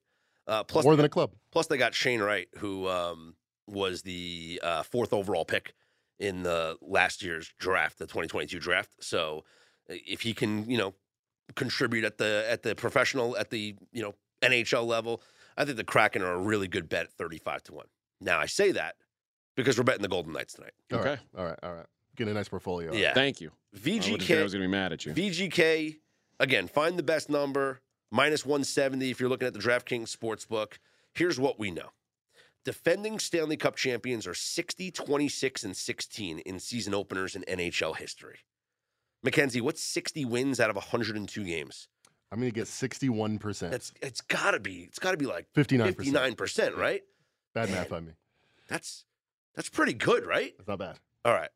Plus more than a club. Plus, they got Shane Wright, who was the fourth overall pick in the last year's draft, the 2022 draft. So if he can, contribute at the professional, at the, NHL level, I think the Kraken are a really good bet at 35-1. Now, I say that because we're betting the Golden Knights tonight. Okay. All right. Get a nice portfolio. Yeah. Thank you. VGK. I was going to be mad at you. VGK, again, find the best number, -170 if you're looking at the DraftKings Sportsbook. Here's what we know. Defending Stanley Cup champions are 60, 26, and 16 in season openers in NHL history. Mackenzie, what's 60 wins out of 102 games? I'm going to get 61%. It's got to be like 59%, right? Bad math on me. That's pretty good, right? That's not bad. All right.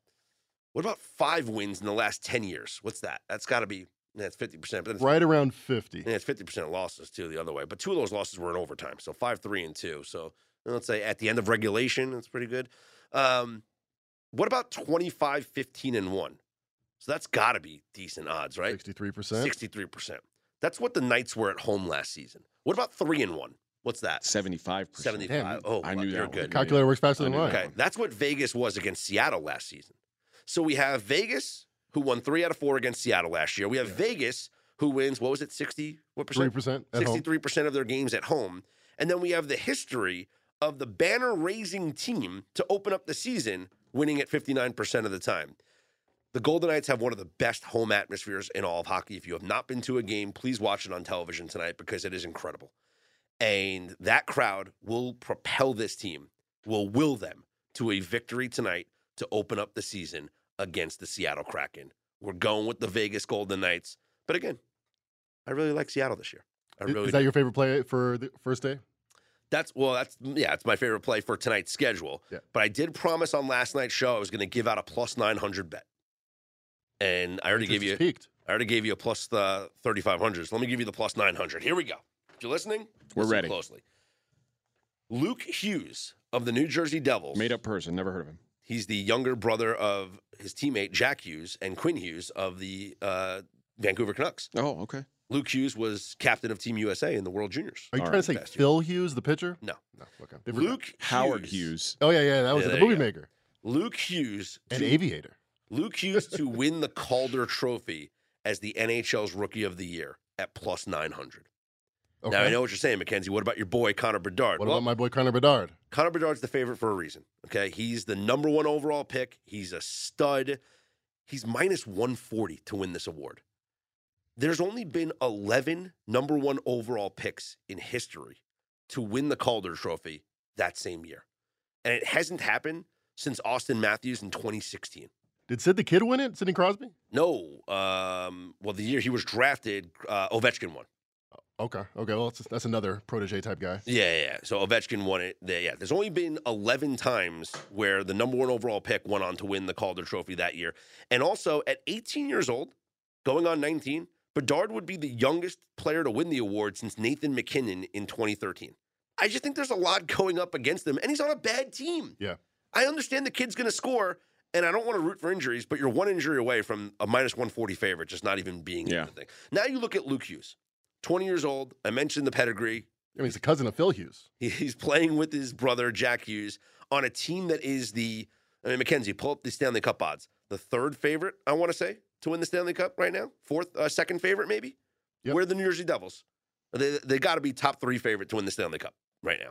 What about 5 wins in the last 10 years? What's that? That's got to be 50%. But right around 50. Yeah, it's 50% losses too the other way. But 2 of those losses were in overtime, so 5, 3, and 2. So let's say at the end of regulation, that's pretty good. What about 25, 15, and 1? So that's got to be decent odds, right? 63%. 63%. That's what the Knights were at home last season. What about 3 and 1? What's that? 75%. 75. Oh, I knew you're good. Calculator works faster than mine. Okay, that's what Vegas was against Seattle last season. So we have Vegas, who won 3 out of 4 against Seattle last year. We have Vegas, who wins, 60%? 3% at 63% home. Of their games at home. And then we have the history of the banner-raising team to open up the season, winning at 59% of the time. The Golden Knights have one of the best home atmospheres in all of hockey. If you have not been to a game, please watch it on television tonight because it is incredible. And that crowd will propel this team, will will them to a victory tonight to open up the season against the Seattle Kraken. We're going with the Vegas Golden Knights. But again, I really like Seattle this year. Is that your favorite play for the first day? It's my favorite play for tonight's schedule. Yeah. But I did promise on last night's show I was going to give out a +900 bet. And I already gave you a +3,500. So let me give you the +900. Here we go. If you're listening, we're ready. Closely. Luke Hughes of the New Jersey Devils. Made up person. Never heard of him. He's the younger brother of his teammate, Jack Hughes, and Quinn Hughes of the Vancouver Canucks. Oh, okay. Luke Hughes was captain of Team USA in the World Juniors. Are you trying to say Phil Hughes, the pitcher? No. Okay. Luke Howard Hughes. Oh, yeah. That was the movie maker. Luke Hughes. An aviator. Luke Hughes to win the Calder Trophy as the NHL's Rookie of the Year at plus 900. Okay. Now, I know what you're saying, Mackenzie. What about your boy, Connor Bedard? What about my boy, Connor Bedard? Connor Bedard's the favorite for a reason, okay? He's the number one overall pick. He's a stud. He's minus 140 to win this award. There's only been 11 number one overall picks in history to win the Calder Trophy that same year. And it hasn't happened since Austin Matthews in 2016. Did Sid the Kid win it? Sidney Crosby? No. Well, the year he was drafted, Ovechkin won. Okay. Okay. Well, that's another protege type guy. Yeah. So Ovechkin won it. Yeah. There's only been 11 times where the number one overall pick went on to win the Calder Trophy that year. And also, at 18 years old, going on 19, Bedard would be the youngest player to win the award since Nathan McKinnon in 2013. I just think there's a lot going up against him, and he's on a bad team. Yeah. I understand the kid's going to score, and I don't want to root for injuries, but you're one injury away from a minus 140 favorite just not even being in the thing. Now you look at Luke Hughes. 20 years old. I mentioned the pedigree. I mean, he's a cousin of Phil Hughes. He's playing with his brother, Jack Hughes, on a team that is Mackenzie, pull up the Stanley Cup odds. The third favorite, I want to say, to win the Stanley Cup right now. Second favorite, maybe. Yep. Where the New Jersey Devils. They got to be top three favorite to win the Stanley Cup right now.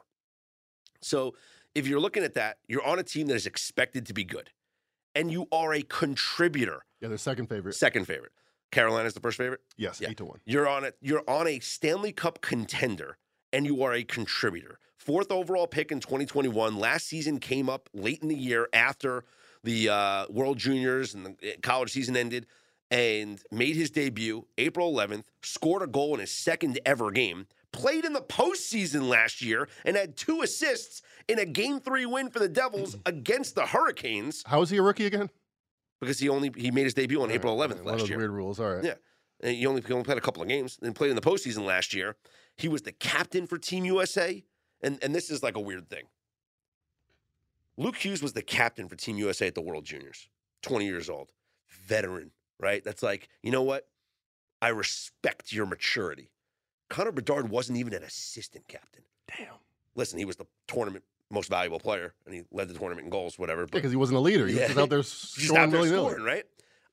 So if you're looking at that, you're on a team that is expected to be good. And you are a contributor. Yeah, they're second favorite. Carolina's the first favorite? Yes, 8-1. You're on a Stanley Cup contender, and you are a contributor. Fourth overall pick in 2021. Last season came up late in the year after the World Juniors and the college season ended, and made his debut April 11th, scored a goal in his second ever game, played in the postseason last year, and had 2 assists in a Game 3 win for the Devils against the Hurricanes. How is he a rookie again? Because he made his debut on April 11th last year. One of those weird rules, all right. Yeah. And he only played a couple of games and played in the postseason last year. He was the captain for Team USA. And this is like a weird thing. Luke Hughes was the captain for Team USA at the World Juniors. 20 years old. Veteran, right? That's like, you know what? I respect your maturity. Connor Bedard wasn't even an assistant captain. Damn. Listen, he was the tournament most valuable player, and he led the tournament in goals, whatever. Because he wasn't a leader. He was just out there scoring, right?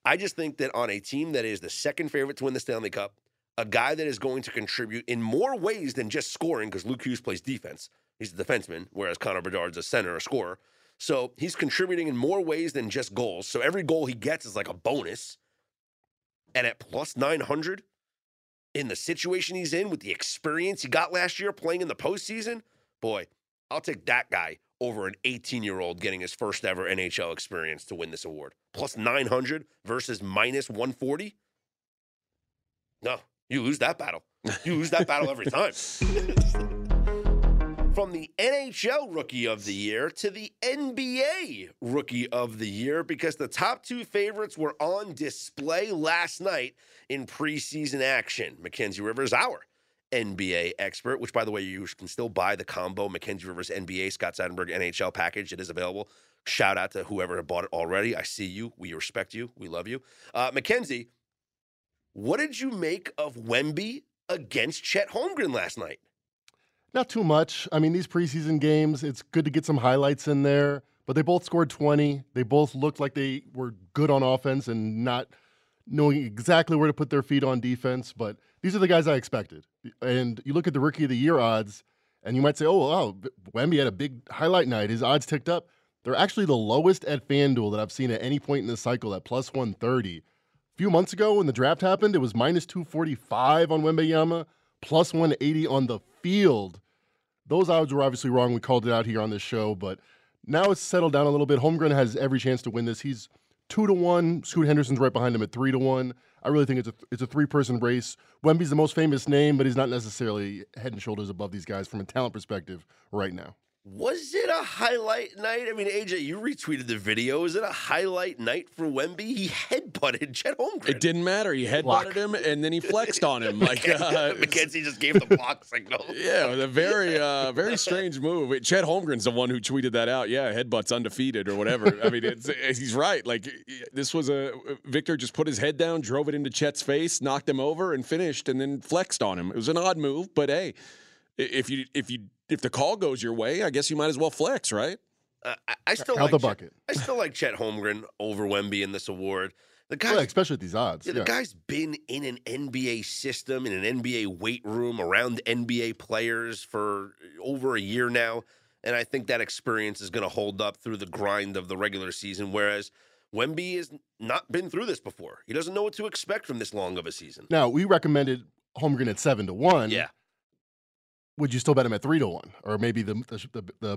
I just think that on a team that is the second favorite to win the Stanley Cup, a guy that is going to contribute in more ways than just scoring, because Luke Hughes plays defense. He's a defenseman, whereas Connor Bedard's a center or scorer. So he's contributing in more ways than just goals. So every goal he gets is like a bonus. And at plus 900, in the situation he's in, with the experience he got last year playing in the postseason, boy, I'll take that guy over an 18-year-old getting his first ever NHL experience to win this award. Plus 900 versus minus 140? No, you lose that battle. You lose that battle every time. From the NHL Rookie of the Year to the NBA Rookie of the Year, because the top 2 favorites were on display last night in preseason action. Mackenzie Rivers, our NBA expert, which, by the way, you can still buy the combo Mackenzie Rivers NBA, Scott Seidenberg NHL package. It is available. Shout out to whoever bought it already. I see you. We respect you. We love you. Mackenzie, what did you make of Wemby against Chet Holmgren last night? Not too much. I mean, these preseason games, it's good to get some highlights in there, but they both scored 20. They both looked like they were good on offense and not knowing exactly where to put their feet on defense, but these are the guys I expected. And you look at the Rookie of the Year odds, and you might say, oh, wow, Wemby had a big highlight night. His odds ticked up. They're actually the lowest at FanDuel that I've seen at any point in this cycle at plus 130. A few months ago when the draft happened, it was minus 245 on Wembanyama, plus 180 on the field. Those odds were obviously wrong. We called it out here on this show, but now it's settled down a little bit. Holmgren has every chance to win this. He's 2-1. Scoot Henderson's right behind him at 3-1. I really think it's a 3-person race. Wemby's the most famous name, but he's not necessarily head and shoulders above these guys from a talent perspective right now. Was it a highlight night? I mean, AJ, you retweeted the video. Is it a highlight night for Wemby? He headbutted Chet Holmgren. It didn't matter. He headbutted him, and then he flexed on him. Mackenzie just gave the block signal. Yeah, a very strange move. Chet Holmgren's the one who tweeted that out. Yeah, headbutt's undefeated or whatever. I mean, he's right. Like, this was Victor just put his head down, drove it into Chet's face, knocked him over, and finished, and then flexed on him. It was an odd move, but hey, if the call goes your way, I guess you might as well flex, right? I still like Chet Holmgren over Wemby in this award. The guy, especially at these odds. Yeah, the guy's been in an NBA system, in an NBA weight room, around NBA players for over a year now, and I think that experience is going to hold up through the grind of the regular season, whereas Wemby has not been through this before. He doesn't know what to expect from this long of a season. Now, we recommended Holmgren at 7-1. Yeah. Would you still bet him at 3-1, or maybe the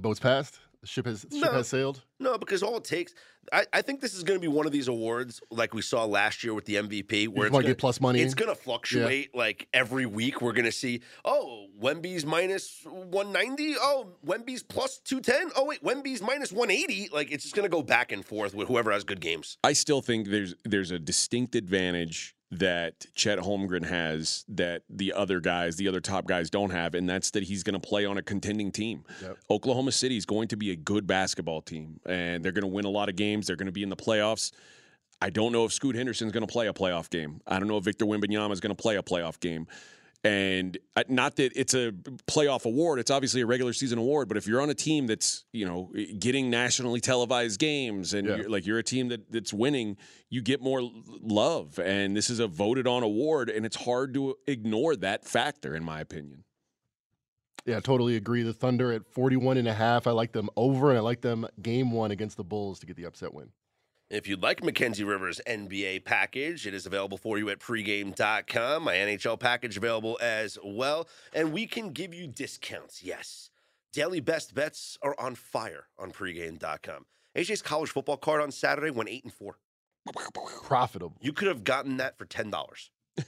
boat's passed? The ship has sailed? No, because all it takes, I think this is going to be one of these awards like we saw last year with the MVP, where it's going to get plus money. It's going to fluctuate like every week. We're going to see, oh, Wemby's minus 190. Oh, Wemby's plus 210. Oh wait, Wemby's minus 180. Like, it's just going to go back and forth with whoever has good games. I still think there's a distinct advantage that Chet Holmgren has that the other top guys don't have, and that's that he's going to play on a contending team. Yep. Oklahoma City is going to be a good basketball team, and they're going to win a lot of games. They're going to be in the playoffs. I don't know if Scoot Henderson's going to play a playoff game. I don't know if Victor Wembanyama is going to play a playoff game. And not that it's a playoff award. It's obviously a regular season award. But if you're on a team that's, getting nationally televised games and you're a team that's winning, you get more love. And this is a voted on award. And it's hard to ignore that factor, in my opinion. Yeah, I totally agree. The Thunder at 41.5. I like them over, and I like them game one against the Bulls to get the upset win. If you'd like Mackenzie Rivers' NBA package, it is available for you at pregame.com. My NHL package available as well. And we can give you discounts, yes. Daily best bets are on fire on pregame.com. AJ's college football card on Saturday went 8-4. Profitable. You could have gotten that for $10. And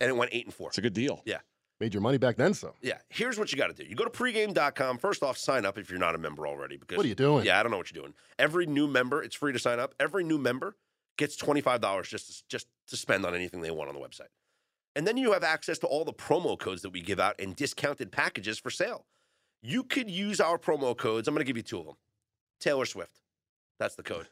it went 8-4. It's a good deal. Yeah. Made your money back then, so. Yeah. Here's what you got to do. You go to pregame.com. First off, sign up if you're not a member already. Because, what are you doing? Yeah, I don't know what you're doing. Every new member, it's free to sign up. Every new member gets $25 just to spend on anything they want on the website. And then you have access to all the promo codes that we give out and discounted packages for sale. You could use our promo codes. I'm going to give you two of them. Taylor Swift. That's the code.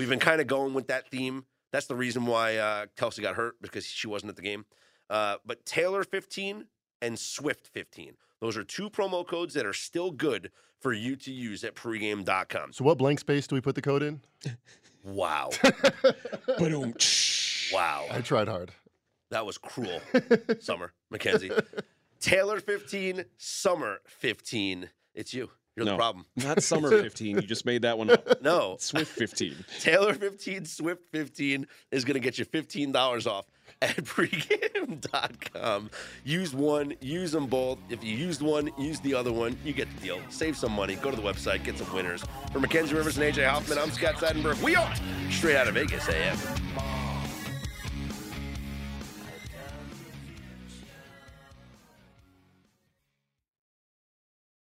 We've been kind of going with that theme. That's the reason why Kelsey got hurt, because she wasn't at the game. But Taylor 15 and Swift 15. Those are two promo codes that are still good for you to use at pregame.com. So what blank space do we put the code in? Wow. Wow. I tried hard. That was cruel. Summer, Mackenzie. Taylor 15, Summer 15. It's you. You're the problem. Not Summer 15. You just made that one up. No. Swift 15. Taylor 15, Swift 15 is going to get you $15 off at pregame.com. Use one, use them both. If you used one, use the other one. You get the deal. Save some money. Go to the website. Get some winners. For Mackenzie Rivers and AJ Hoffman, I'm Scott Seidenberg. We are straight out of Vegas AM.